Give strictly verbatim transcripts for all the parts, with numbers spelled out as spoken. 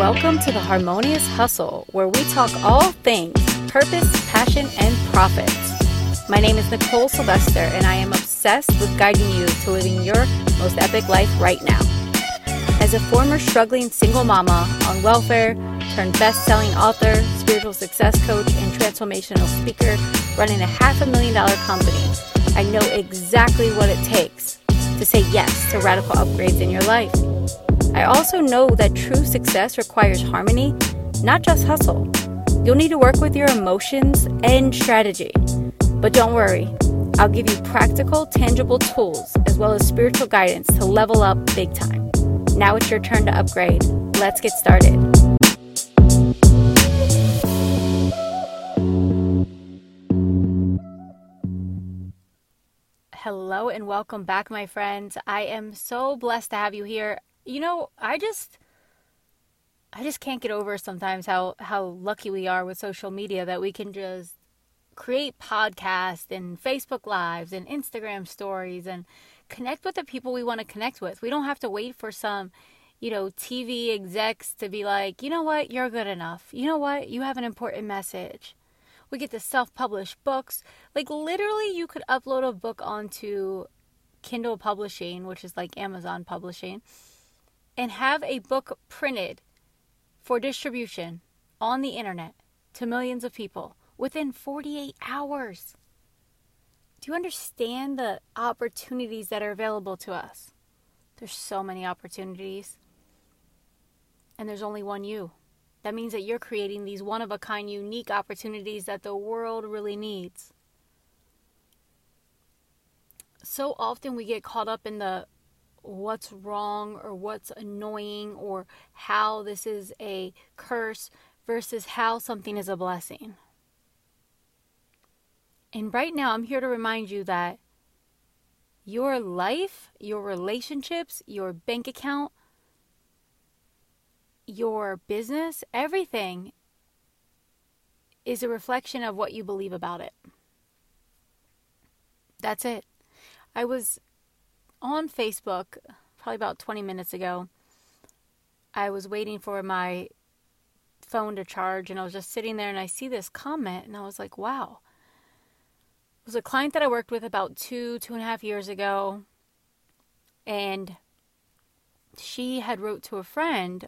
welcome to the Harmonious Hustle, where we talk all things purpose, passion, and profits. My name is Nicole Sylvester, and I am obsessed with guiding you to living your most epic life right now. As a former struggling single mama on welfare, turned best-selling author, spiritual success coach, and transformational speaker running a half a million dollar company, I know exactly what it takes to say yes to radical upgrades in your life. I also know that true success requires harmony, not just hustle. You'll need to work with your emotions and strategy. But don't worry, I'll give you practical, tangible tools as well as spiritual guidance to level up big time. Now it's your turn to upgrade. Let's get started. Hello and welcome back, my friends. I am so blessed to have you here. You know, I just I just can't get over sometimes how, how lucky we are with social media that we can just create podcasts and Facebook Lives and Instagram stories and connect with the people we want to connect with. We don't have to wait for some, you know, T V execs to be like, you know what, you're good enough. You know what, you have an important message. We get to self-publish books. Like, literally, you could upload a book onto Kindle Publishing, which is like Amazon Publishing, and have a book printed for distribution on the internet to millions of people within forty-eight hours. Do you understand the opportunities that are available to us? There's so many opportunities. And there's only one you. That means that you're creating these one-of-a-kind, unique opportunities that the world really needs. So often we get caught up in the what's wrong or what's annoying or how this is a curse versus how something is a blessing. And right now, I'm here to remind you that your life, your relationships, your bank account, your business, everything is a reflection of what you believe about it. That's it. I was on Facebook probably about twenty minutes ago. I was waiting for my phone to charge and I was just sitting there and I see this comment and I was like, wow. It was a client that I worked with about two, two and a half years ago. And she had wrote to a friend.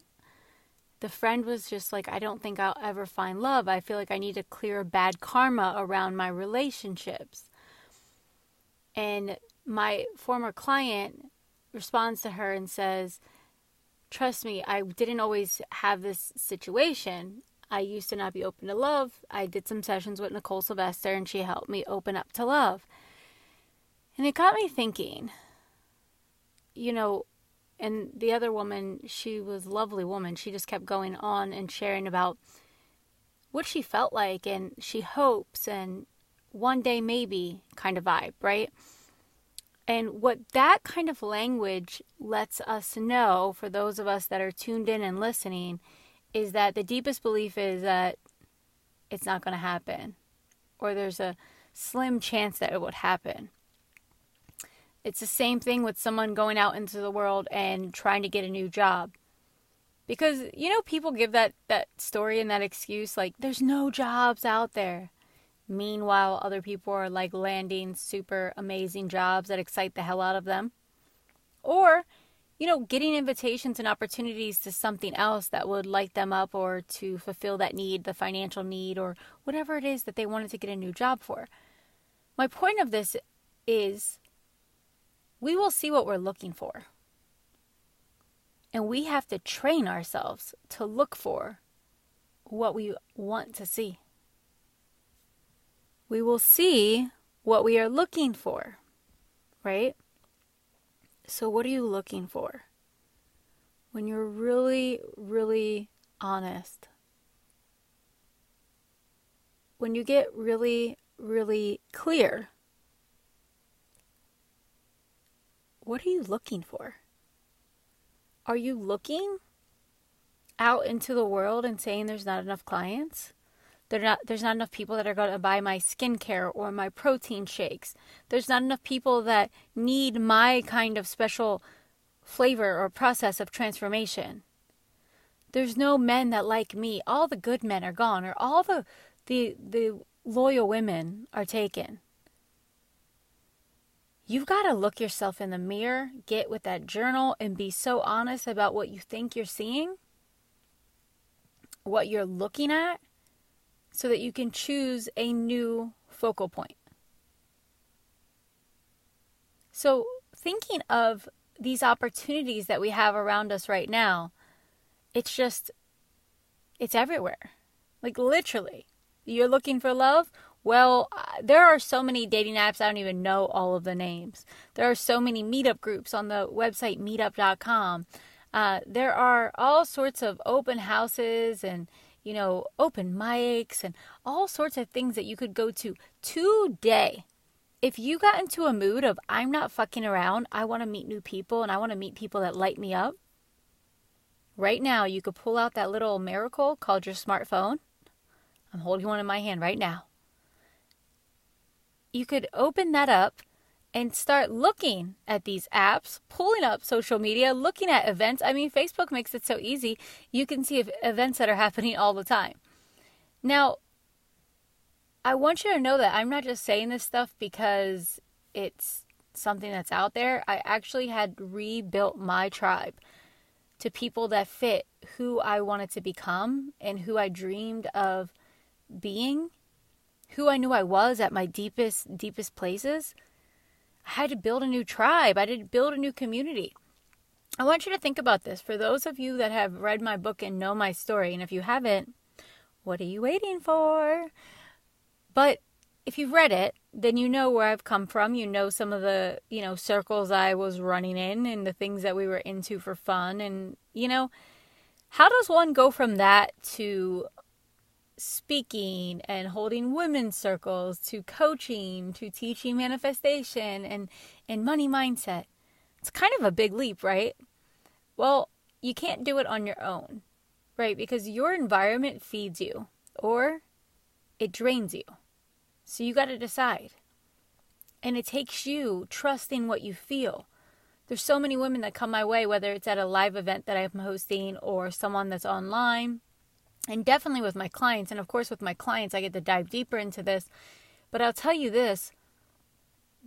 The friend was just like, I don't think I'll ever find love. I feel like I need to clear bad karma around my relationships. And my former client responds to her and says, trust me, I didn't always have this situation. I used to not be open to love. I did some sessions with Nicole Sylvester and she helped me open up to love. And it got me thinking, you know, and the other woman, she was a lovely woman. She just kept going on and sharing about what she felt like and she hopes and one day maybe kind of vibe, right? And what that kind of language lets us know, for those of us that are tuned in and listening, is that the deepest belief is that it's not going to happen, or there's a slim chance that it would happen. It's the same thing with someone going out into the world and trying to get a new job. Because, you know, people give that, that story and that excuse, like, there's no jobs out there. Meanwhile, other people are, like, landing super amazing jobs that excite the hell out of them. Or, you know, getting invitations and opportunities to something else that would light them up or to fulfill that need, the financial need, or whatever it is that they wanted to get a new job for. My point of this is, we will see what we're looking for. And we have to train ourselves to look for what we want to see. We will see what we are looking for, right? So what are you looking for? When you're really, really honest. When you get really, really clear. What are you looking for? Are you looking out into the world and saying there's not enough clients? They're not, there's not enough people that are going to buy my skincare or my protein shakes. There's not enough people that need my kind of special flavor or process of transformation. There's no men that like me. All the good men are gone, or all the the the loyal women are taken. You've got to look yourself in the mirror, get with that journal, and be so honest about what you think you're seeing, what you're looking at, so that you can choose a new focal point. So thinking of these opportunities that we have around us right now, it's just, it's everywhere. Like literally, you're looking for love. Well, there are so many dating apps, I don't even know all of the names. There are so many meetup groups on the website meetup dot com. Uh, there are all sorts of open houses and, you know, open mics and all sorts of things that you could go to today. If you got into a mood of, I'm not fucking around, I want to meet new people and I want to meet people that light me up, right now you could pull out that little miracle called your smartphone. I'm holding one in my hand right now. You could open that up and start looking at these apps, pulling up social media, looking at events. I mean, Facebook makes it so easy. You can see events that are happening all the time. Now, I want you to know that I'm not just saying this stuff because it's something that's out there. I actually had rebuilt my tribe to people that fit who I wanted to become and who I dreamed of being, who I knew I was at my deepest, deepest places. I had to build a new tribe. I had to build a new community. I want you to think about this. For those of you that have read my book and know my story, and if you haven't, what are you waiting for? But if you've read it, then you know where I've come from. You know some of the, you know, circles I was running in and the things that we were into for fun. And, you know, how does one go from that to speaking and holding women's circles, to coaching, to teaching manifestation and, and money mindset? It's kind of a big leap, right? Well, you can't do it on your own, right? Because your environment feeds you or it drains you. So you got to decide. And it takes you trusting what you feel. There's so many women that come my way, whether it's at a live event that I'm hosting or someone that's online. And definitely with my clients, and of course with my clients, I get to dive deeper into this. But I'll tell you this,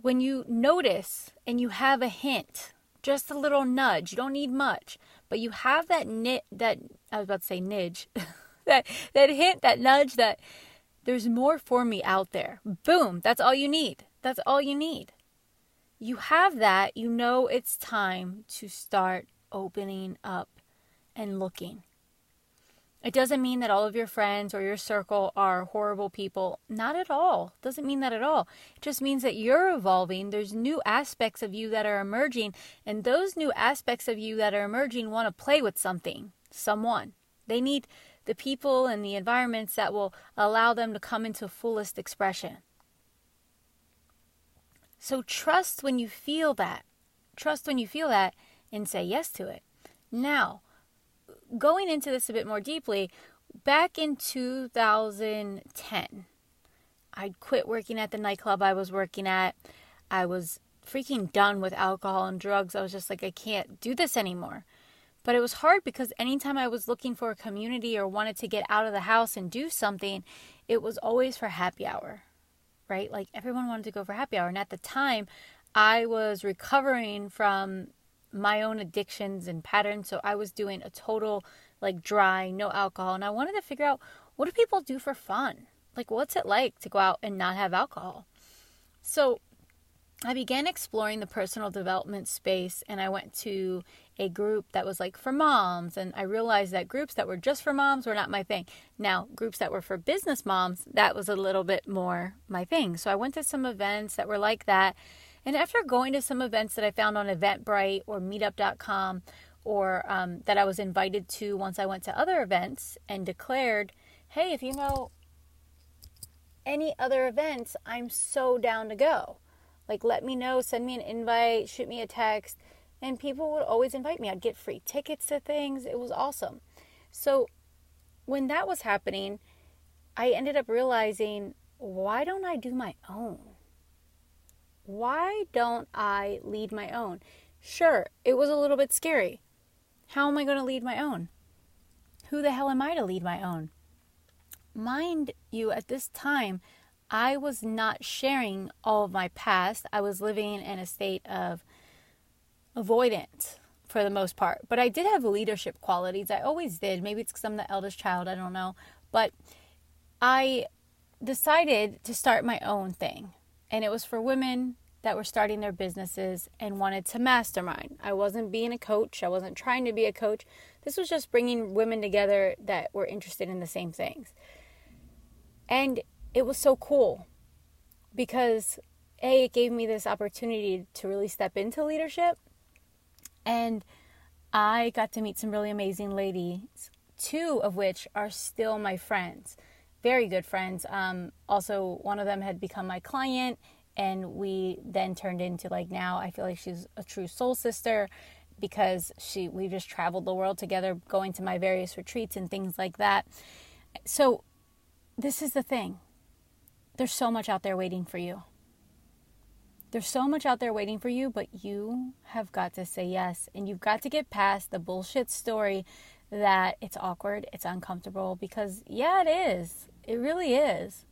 when you notice and you have a hint, just a little nudge, you don't need much, but you have that nit, that I was about to say nidge, that, that hint, that nudge that there's more for me out there. Boom, that's all you need. That's all you need. You have that, you know it's time to start opening up and looking. It doesn't mean that all of your friends or your circle are horrible people. Not at all. Doesn't mean that at all. It just means that you're evolving. There's new aspects of you that are emerging. And those new aspects of you that are emerging want to play with something, someone. They need the people and the environments that will allow them to come into fullest expression. So trust when you feel that. Trust when you feel that and say yes to it. Now, going into this a bit more deeply, back in two thousand ten, I quit working at the nightclub I was working at. I was freaking done with alcohol and drugs. I was just like, I can't do this anymore. But it was hard because anytime I was looking for a community or wanted to get out of the house and do something, it was always for happy hour, right? Like everyone wanted to go for happy hour. And at the time, I was recovering from my own addictions and patterns. So I was doing a total like dry, no alcohol. And I wanted to figure out, what do people do for fun? Like, what's it like to go out and not have alcohol? So I began exploring the personal development space, and I went to a group that was like for moms. And I realized that groups that were just for moms were not my thing. Now, groups that were for business moms, that was a little bit more my thing. So I went to some events that were like that. And after going to some events that I found on Eventbrite or meetup dot com or um, that I was invited to once I went to other events and declared, hey, if you know any other events, I'm so down to go. Like, let me know, send me an invite, shoot me a text. And people would always invite me. I'd get free tickets to things. It was awesome. So when that was happening, I ended up realizing, why don't I do my own? Why don't I lead my own? Sure, it was a little bit scary. How am I going to lead my own? Who the hell am I to lead my own? Mind you, at this time, I was not sharing all of my past. I was living in a state of avoidance for the most part. But I did have leadership qualities. I always did. Maybe it's because I'm the eldest child. I don't know. But I decided to start my own thing. And it was for women that were starting their businesses and wanted to mastermind. I wasn't being a coach. I wasn't trying to be a coach. This was just bringing women together that were interested in the same things. And it was so cool because, A, it gave me this opportunity to really step into leadership. And I got to meet some really amazing ladies, two of which are still my friends, very good friends. Um, also, one of them had become my client, and we then turned into, like, now I feel like she's a true soul sister because she we just traveled the world together, going to my various retreats and things like that. So this is the thing. There's so much out there waiting for you. There's so much out there waiting for you, but you have got to say yes. And you've got to get past the bullshit story that it's awkward, it's uncomfortable, because yeah, it is. It really is.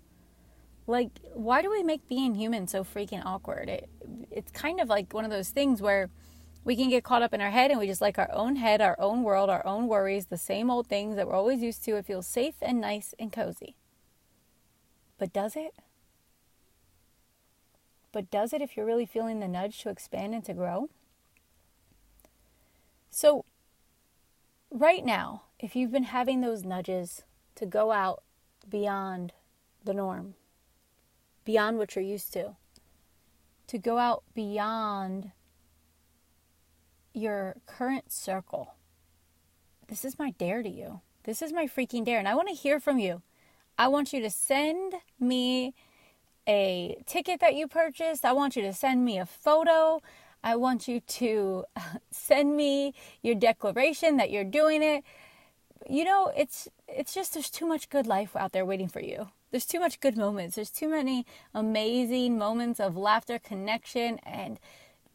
Like, why do we make being human so freaking awkward? It, it's kind of like one of those things where we can get caught up in our head and we just like our own head, our own world, our own worries, the same old things that we're always used to. It feels safe and nice and cozy. But does it? But does it if you're really feeling the nudge to expand and to grow? So right now, if you've been having those nudges to go out beyond the norm, beyond what you're used to, to go out beyond your current circle, this is my dare to you. This is my freaking dare. And I want to hear from you. I want you to send me a ticket that you purchased. I want you to send me a photo. I want you to send me your declaration that you're doing it. You know, it's it's just there's too much good life out there waiting for you. There's too much good moments. There's too many amazing moments of laughter, connection, and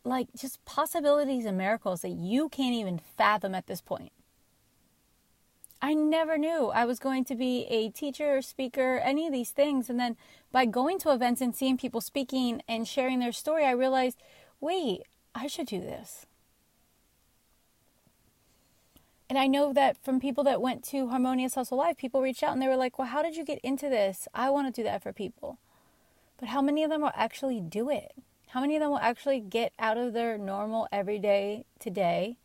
like just possibilities and miracles that you can't even fathom at this point. I never knew I was going to be a teacher, speaker, any of these things. And then by going to events and seeing people speaking and sharing their story, I realized, wait, I should do this. And I know that from people that went to Harmonious Hustle Live, people reached out and they were like, well, how did you get into this? I want to do that for people. But how many of them will actually do it? How many of them will actually get out of their normal everyday today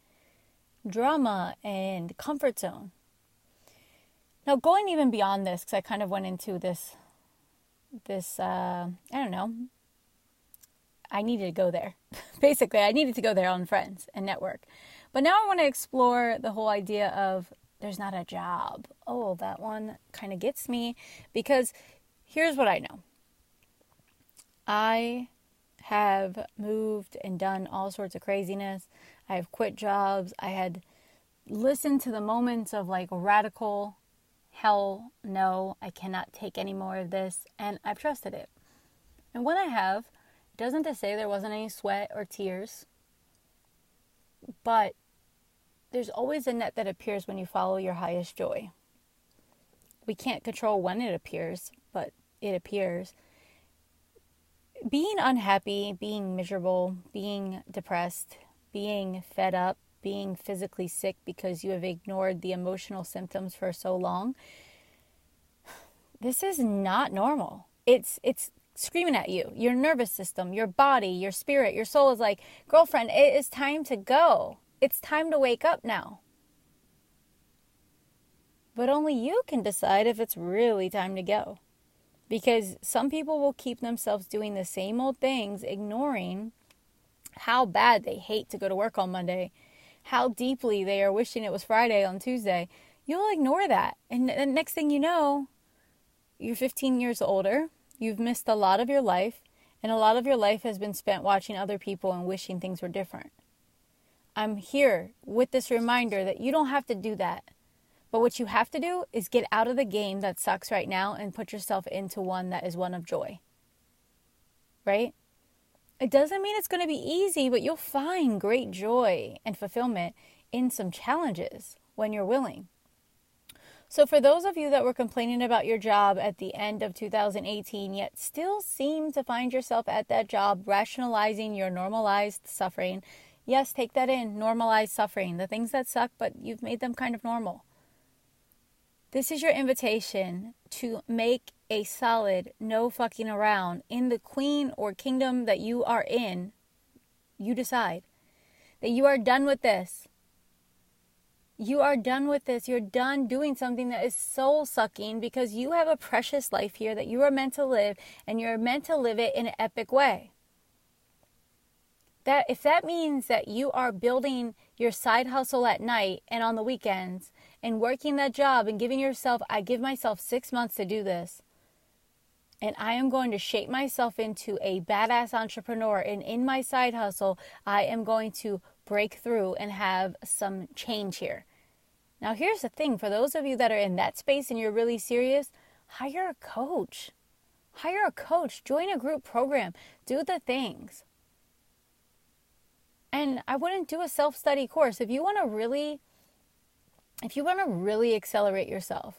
drama and comfort zone? Now, going even beyond this, because I kind of went into this, this uh, I don't know, I needed to go there. Basically, I needed to go there on friends and network. But now I want to explore the whole idea of there's not a job. Oh, that one kind of gets me, because here's what I know. I have moved and done all sorts of craziness. I have quit jobs. I had listened to the moments of like radical hell no, I cannot take any more of this, and I've trusted it. And when I have, it doesn't to say there wasn't any sweat or tears, but there's always a net that appears when you follow your highest joy. We can't control when it appears, but it appears. Being unhappy, being miserable, being depressed, being fed up, being physically sick because you have ignored the emotional symptoms for so long, this is not normal. It's it's screaming at you. Your nervous system, your body, your spirit, your soul is like, girlfriend, it is time to go. It's time to wake up now. But only you can decide if it's really time to go. Because some people will keep themselves doing the same old things, ignoring how bad they hate to go to work on Monday, how deeply they are wishing it was Friday on Tuesday. You'll ignore that. And the next thing you know, you're fifteen years older. You've missed a lot of your life. And a lot of your life has been spent watching other people and wishing things were different. I'm here with this reminder that you don't have to do that. But what you have to do is get out of the game that sucks right now and put yourself into one that is one of joy. Right? It doesn't mean it's going to be easy, but you'll find great joy and fulfillment in some challenges when you're willing. So for those of you that were complaining about your job at the end of two thousand eighteen, yet still seem to find yourself at that job rationalizing your normalized suffering, yes, take that in, normalized suffering, the things that suck, but you've made them kind of normal. This is your invitation to make a solid no fucking around in the queen or kingdom that you are in. You decide that you are done with this. You are done with this. You're done doing something that is soul-sucking because you have a precious life here that you are meant to live, and you're meant to live it in an epic way. That if that means that you are building your side hustle at night and on the weekends and working that job and giving yourself, I give myself six months to do this, and I am going to shape myself into a badass entrepreneur, and in my side hustle, I am going to break through and have some change here. Now, here's the thing. For those of you that are in that space and you're really serious, hire a coach. Hire a coach. Join a group program. Do the things. And I wouldn't do a self-study course. If you want to really, if you want to really accelerate yourself,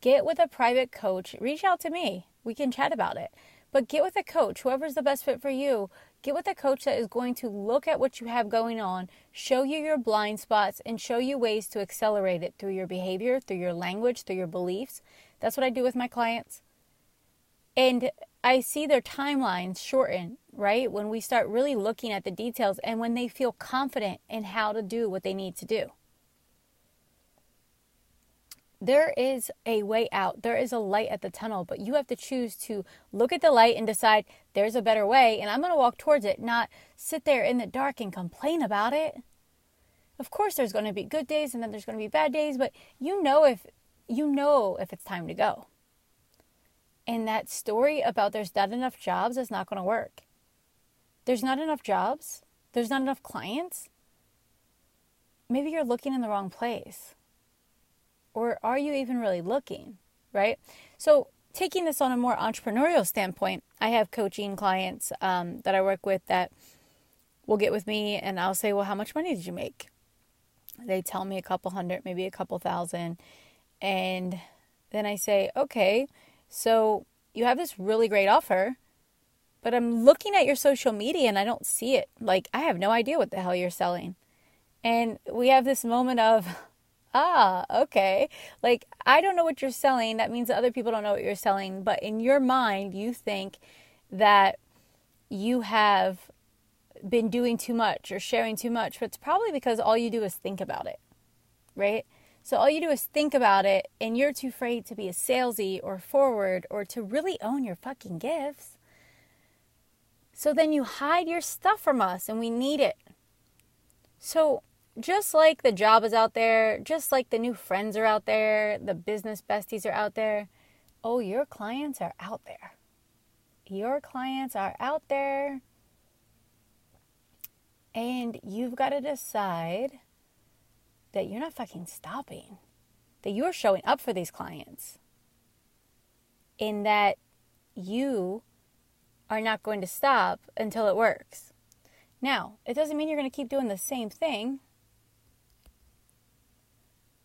get with a private coach. Reach out to me. We can chat about it. But get with a coach, whoever's the best fit for you. Get with a coach that is going to look at what you have going on, show you your blind spots, and show you ways to accelerate it through your behavior, through your language, through your beliefs. That's what I do with my clients. And I see their timelines shorten, right? When we start really looking at the details and when they feel confident in how to do what they need to do. There is a way out. There is a light at the tunnel, but you have to choose to look at the light and decide there's a better way, and I'm going to walk towards it, not sit there in the dark and complain about it. Of course, there's going to be good days and then there's going to be bad days, but you know if you know if it's time to go. And that story about there's not enough jobs is not going to work. There's not enough jobs. There's not enough clients. Maybe you're looking in the wrong place. Or are you even really looking, right? So taking this on a more entrepreneurial standpoint, I have coaching clients um, that I work with that will get with me and I'll say, well, how much money did you make? They tell me a couple hundred, maybe a couple thousand. And then I say, okay, so you have this really great offer, but I'm looking at your social media and I don't see it. Like, I have no idea what the hell you're selling. And we have this moment of... ah, okay. Like, I don't know what you're selling. That means other people don't know what you're selling. But in your mind, you think that you have been doing too much or sharing too much. But it's probably because all you do is think about it, right? So all you do is think about it, and you're too afraid to be a salesy or forward or to really own your fucking gifts. So then you hide your stuff from us, and we need it. So... just like the job is out there, just like the new friends are out there, the business besties are out there, oh, your clients are out there. Your clients are out there. And you've got to decide that you're not fucking stopping, that you're showing up for these clients, in that you are not going to stop until it works. Now, it doesn't mean you're going to keep doing the same thing.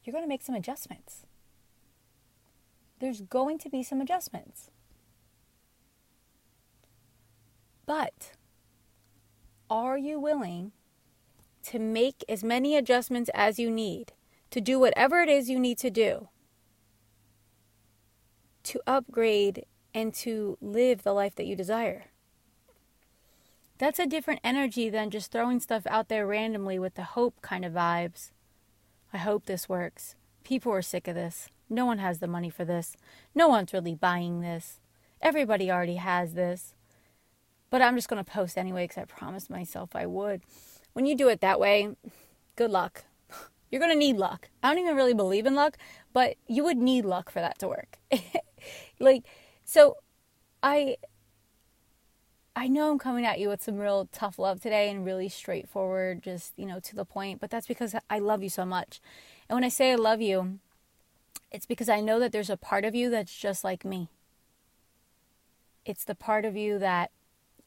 You're going to make some adjustments. There's going to be some adjustments. But are you willing to make as many adjustments as you need to do whatever it is you need to do to upgrade and to live the life that you desire? That's a different energy than just throwing stuff out there randomly with the hope kind of vibes. I hope this works. People are sick of this. No one has the money for this. No one's really buying this. Everybody already has this. But I'm just going to post anyway because I promised myself I would. When you do it that way, good luck. You're going to need luck. I don't even really believe in luck, but you would need luck for that to work. Like, so I I know I'm coming at you with some real tough love today and really straightforward, just, you know, to the point, but that's because I love you so much. And when I say I love you, it's because I know that there's a part of you that's just like me. It's the part of you that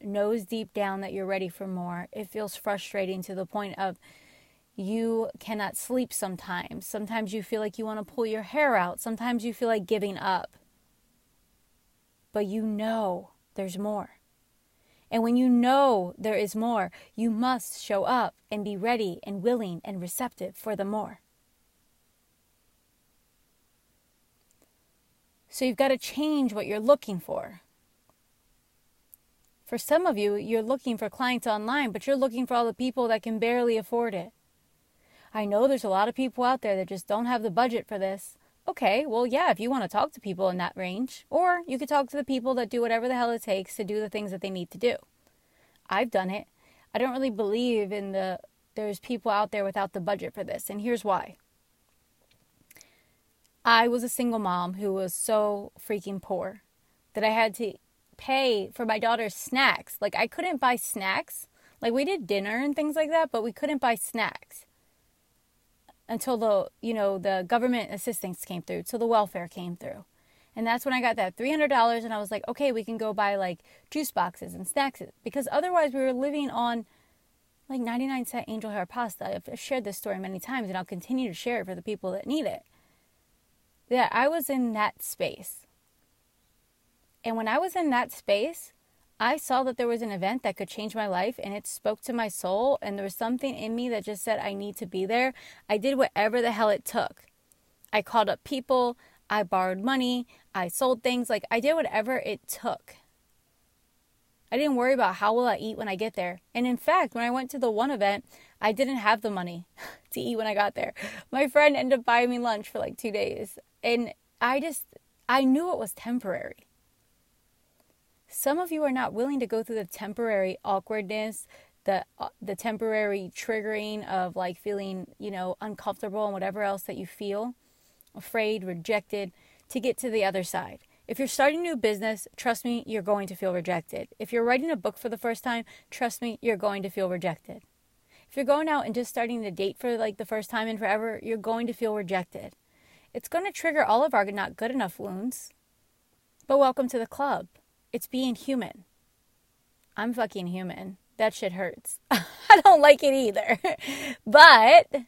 knows deep down that you're ready for more. It feels frustrating to the point of you cannot sleep sometimes. Sometimes you feel like you want to pull your hair out. Sometimes you feel like giving up. But you know there's more. And when you know there is more, you must show up and be ready and willing and receptive for the more. So you've got to change what you're looking for. For some of you, you're looking for clients online, but you're looking for all the people that can barely afford it. I know there's a lot of people out there that just don't have the budget for this. Okay, well, yeah, if you want to talk to people in that range, or you could talk to the people that do whatever the hell it takes to do the things that they need to do. I've done it. I don't really believe in the, there's people out there without the budget for this, and here's why. I was a single mom who was so freaking poor that I had to pay for my daughter's snacks. Like, I couldn't buy snacks. Like, we did dinner and things like that, but we couldn't buy snacks. Until the, you know, the government assistance came through, till the welfare came through. And that's when I got that three hundred dollars and I was like, okay, we can go buy like juice boxes and snacks. Because otherwise we were living on like ninety-nine cent angel hair pasta. I've shared this story many times and I'll continue to share it for the people that need it. Yeah, I was in that space. And when I was in that space, I saw that there was an event that could change my life, and it spoke to my soul, and there was something in me that just said, I need to be there. I did whatever the hell it took. I called up people, I borrowed money, I sold things. Like, I did whatever it took. I didn't worry about how will I eat when I get there. And in fact, when I went to the one event, I didn't have the money to eat when I got there. My friend ended up buying me lunch for like two days. And I just, I knew it was temporary. Some of you are not willing to go through the temporary awkwardness, the the temporary triggering of like feeling, you know, uncomfortable and whatever else that you feel, afraid, rejected, to get to the other side. If you're starting a new business, trust me, you're going to feel rejected. If you're writing a book for the first time, trust me, you're going to feel rejected. If you're going out and just starting to date for like the first time in forever, you're going to feel rejected. It's going to trigger all of our not good enough wounds. But welcome to the club. It's being human. I'm fucking human. That shit hurts. I don't like it either. But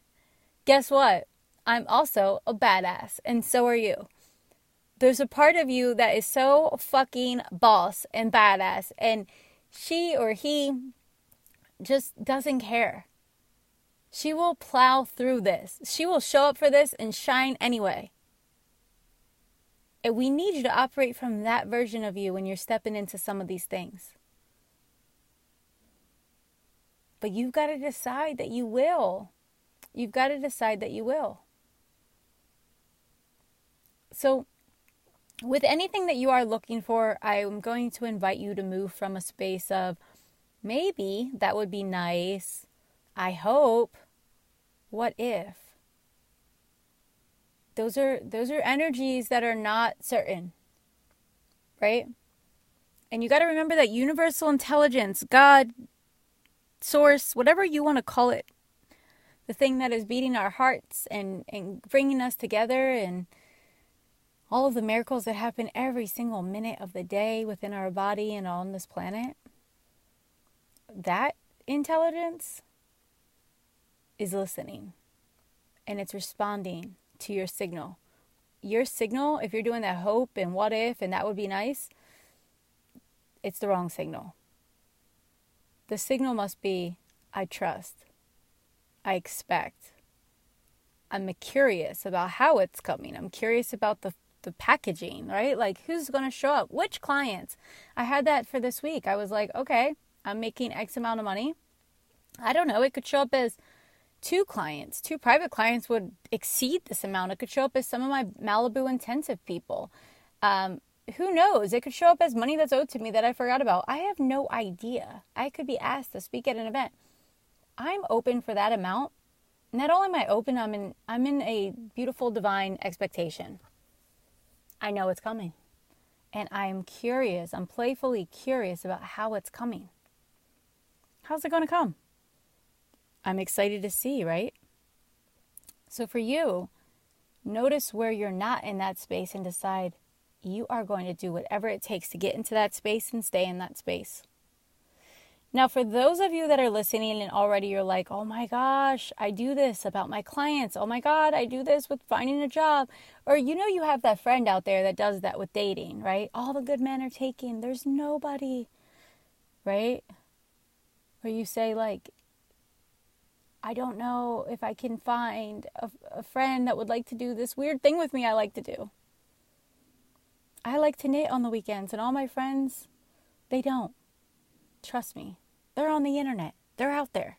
guess what? I'm also a badass. And so are you. There's a part of you that is so fucking boss and badass. And she or he just doesn't care. She will plow through this. She will show up for this and shine anyway. And we need you to operate from that version of you when you're stepping into some of these things. But you've got to decide that you will. You've got to decide that you will. So with anything that you are looking for, I'm going to invite you to move from a space of maybe that would be nice, I hope, what if? Those are those are energies that are not certain, right? And you got to remember that universal intelligence, God, source, whatever you want to call it, the thing that is beating our hearts and, and bringing us together and all of the miracles that happen every single minute of the day within our body and on this planet, that intelligence is listening and it's responding to your signal. Your signal, if you're doing that hope and what if and that would be nice, it's the wrong signal. The signal must be, I trust, I expect, I'm curious about how it's coming. I'm curious about the, the packaging, right? Like, who's going to show up? Which clients? I had that for this week. I was like, okay, I'm making X amount of money. I don't know. It could show up as Two clients, two private clients would exceed this amount. It could show up as some of my Malibu intensive people. Um, who knows? It could show up as money that's owed to me that I forgot about. I have no idea. I could be asked to speak at an event. I'm open for that amount. Not only am I open, I'm in, I'm in a beautiful divine expectation. I know it's coming. And I'm curious. I'm playfully curious about how it's coming. How's it going to come? I'm excited to see, right? So for you, notice where you're not in that space and decide you are going to do whatever it takes to get into that space and stay in that space. Now, for those of you that are listening and already you're like, oh my gosh, I do this about my clients. Oh my God, I do this with finding a job. Or you know you have that friend out there that does that with dating, right? All the good men are taken. There's nobody, right? Or you say like, I don't know if I can find a, a friend that would like to do this weird thing with me I like to do. I like to knit on the weekends and all my friends, they don't. Trust me. They're on the internet. They're out there.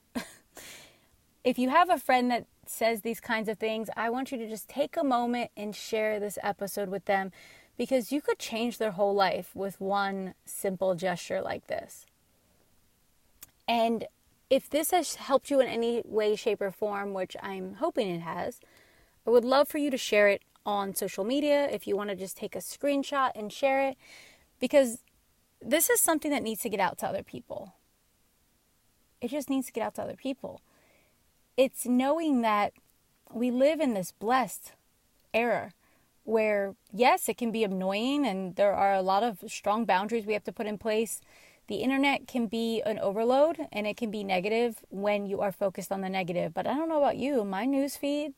If you have a friend that says these kinds of things, I want you to just take a moment and share this episode with them because you could change their whole life with one simple gesture like this. And if this has helped you in any way, shape, or form, which I'm hoping it has, I would love for you to share it on social media if you want to just take a screenshot and share it because this is something that needs to get out to other people. It just needs to get out to other people. It's knowing that we live in this blessed era where, yes, it can be annoying and there are a lot of strong boundaries we have to put in place. The internet can be an overload and it can be negative when you are focused on the negative. But I don't know about you, my newsfeed,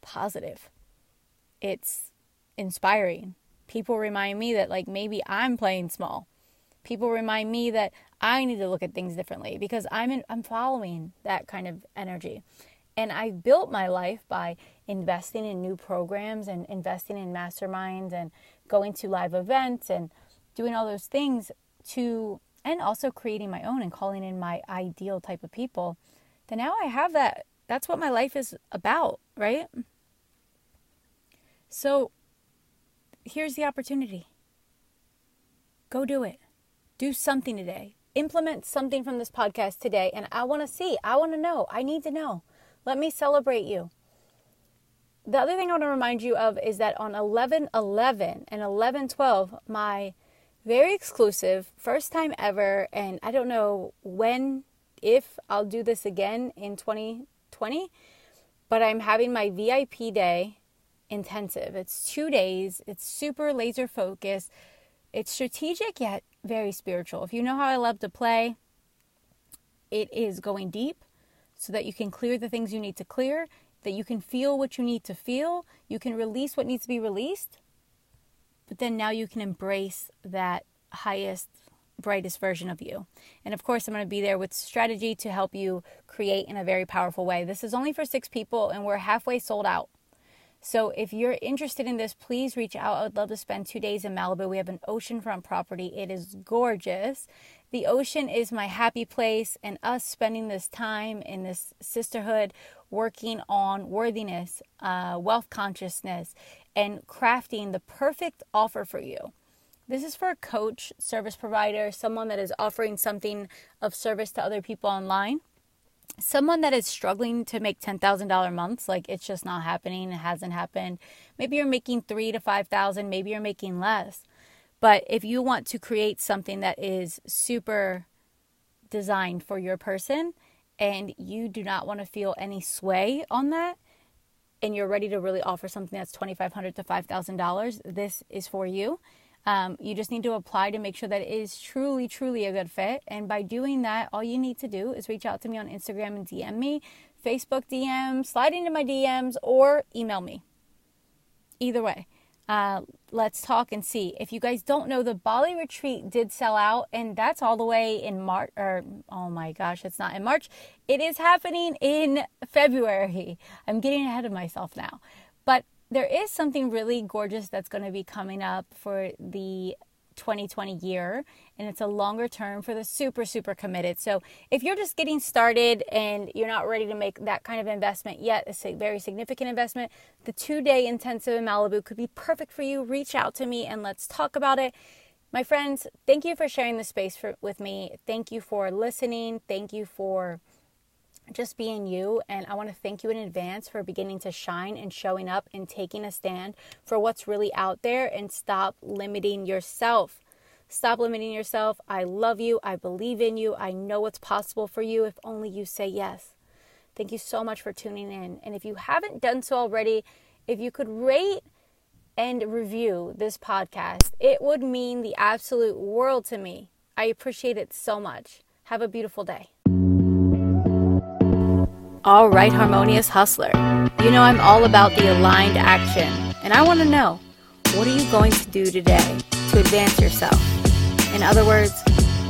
positive. It's inspiring. People remind me that like maybe I'm playing small. People remind me that I need to look at things differently because I'm in, I'm following that kind of energy. And I built my life by investing in new programs and investing in masterminds and going to live events and doing all those things to, and also creating my own and calling in my ideal type of people. Then now I have that. That's what my life is about, right? So here's the opportunity. Go do it. Do something today. Implement something from this podcast today. And I want to see. I want to know. I need to know. Let me celebrate you. The other thing I want to remind you of is that on eleven eleven and eleven twelve, my very exclusive, first time ever, and I don't know when, if I'll do this again in twenty twenty, but I'm having my V I P day intensive. It's two days. It's super laser focused. It's strategic yet very spiritual. If you know how I love to play, it is going deep so that you can clear the things you need to clear, that you can feel what you need to feel, you can release what needs to be released, but then now you can embrace that highest, brightest version of you. And of course, I'm going to be there with strategy to help you create in a very powerful way. This is only for six people and we're halfway sold out. So if you're interested in this, please reach out. I would love to spend two days in Malibu. We have an oceanfront property. It is gorgeous. The ocean is my happy place. And us spending this time in this sisterhood, working on worthiness, uh, wealth consciousness, and crafting the perfect offer for you. This is for a coach, service provider, someone that is offering something of service to other people online. Someone that is struggling to make ten thousand dollars months, like it's just not happening, it hasn't happened. Maybe you're making three to five thousand, maybe you're making less. But if you want to create something that is super designed for your person and you do not want to feel any sway on that and you're ready to really offer something that's twenty-five hundred dollars to five thousand dollars, this is for you. Um, you just need to apply to make sure that it is truly, truly a good fit. And by doing that, all you need to do is reach out to me on Instagram and D M me, Facebook D M, slide into my D Ms, or email me. Either way, uh, let's talk and see. If you guys don't know, the Bali retreat did sell out, and that's all the way in March. Or oh my gosh, it's not in March. It is happening in February. I'm getting ahead of myself now, but there is something really gorgeous that's going to be coming up for the twenty twenty year, and it's a longer term for the super, super committed. So if you're just getting started and you're not ready to make that kind of investment yet, it's a very significant investment, the two-day intensive in Malibu could be perfect for you. Reach out to me and let's talk about it. My friends, thank you for sharing the space for, with me. Thank you for listening. Thank you for just being you, and I want to thank you in advance for beginning to shine and showing up and taking a stand for what's really out there, and stop limiting yourself. Stop limiting yourself. I love you. I believe in you. I know what's possible for you if only you say yes. Thank you so much for tuning in. And if you haven't done so already, if you could rate and review this podcast, it would mean the absolute world to me. I appreciate it so much. Have a beautiful day. All right, Harmonious Hustler. You know I'm all about the aligned action. And I want to know, what are you going to do today to advance yourself? In other words,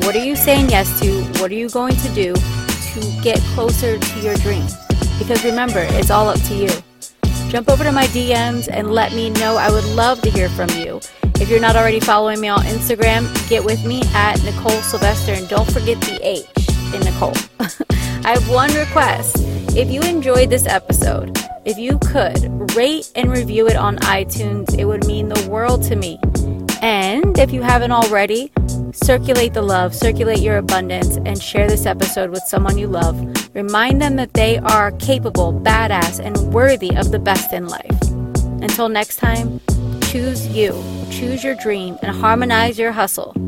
what are you saying yes to? What are you going to do to get closer to your dreams? Because remember, it's all up to you. Jump over to my D Ms and let me know. I would love to hear from you. If you're not already following me on Instagram, get with me at Nicole Sylvester, and don't forget the H in Nicole. I have one request. If you enjoyed this episode, if you could rate and review it on iTunes, it would mean the world to me. And if you haven't already, circulate the love, circulate your abundance, and share this episode with someone you love. Remind them that they are capable, badass, and worthy of the best in life. Until next time, choose you, choose your dream, and harmonize your hustle.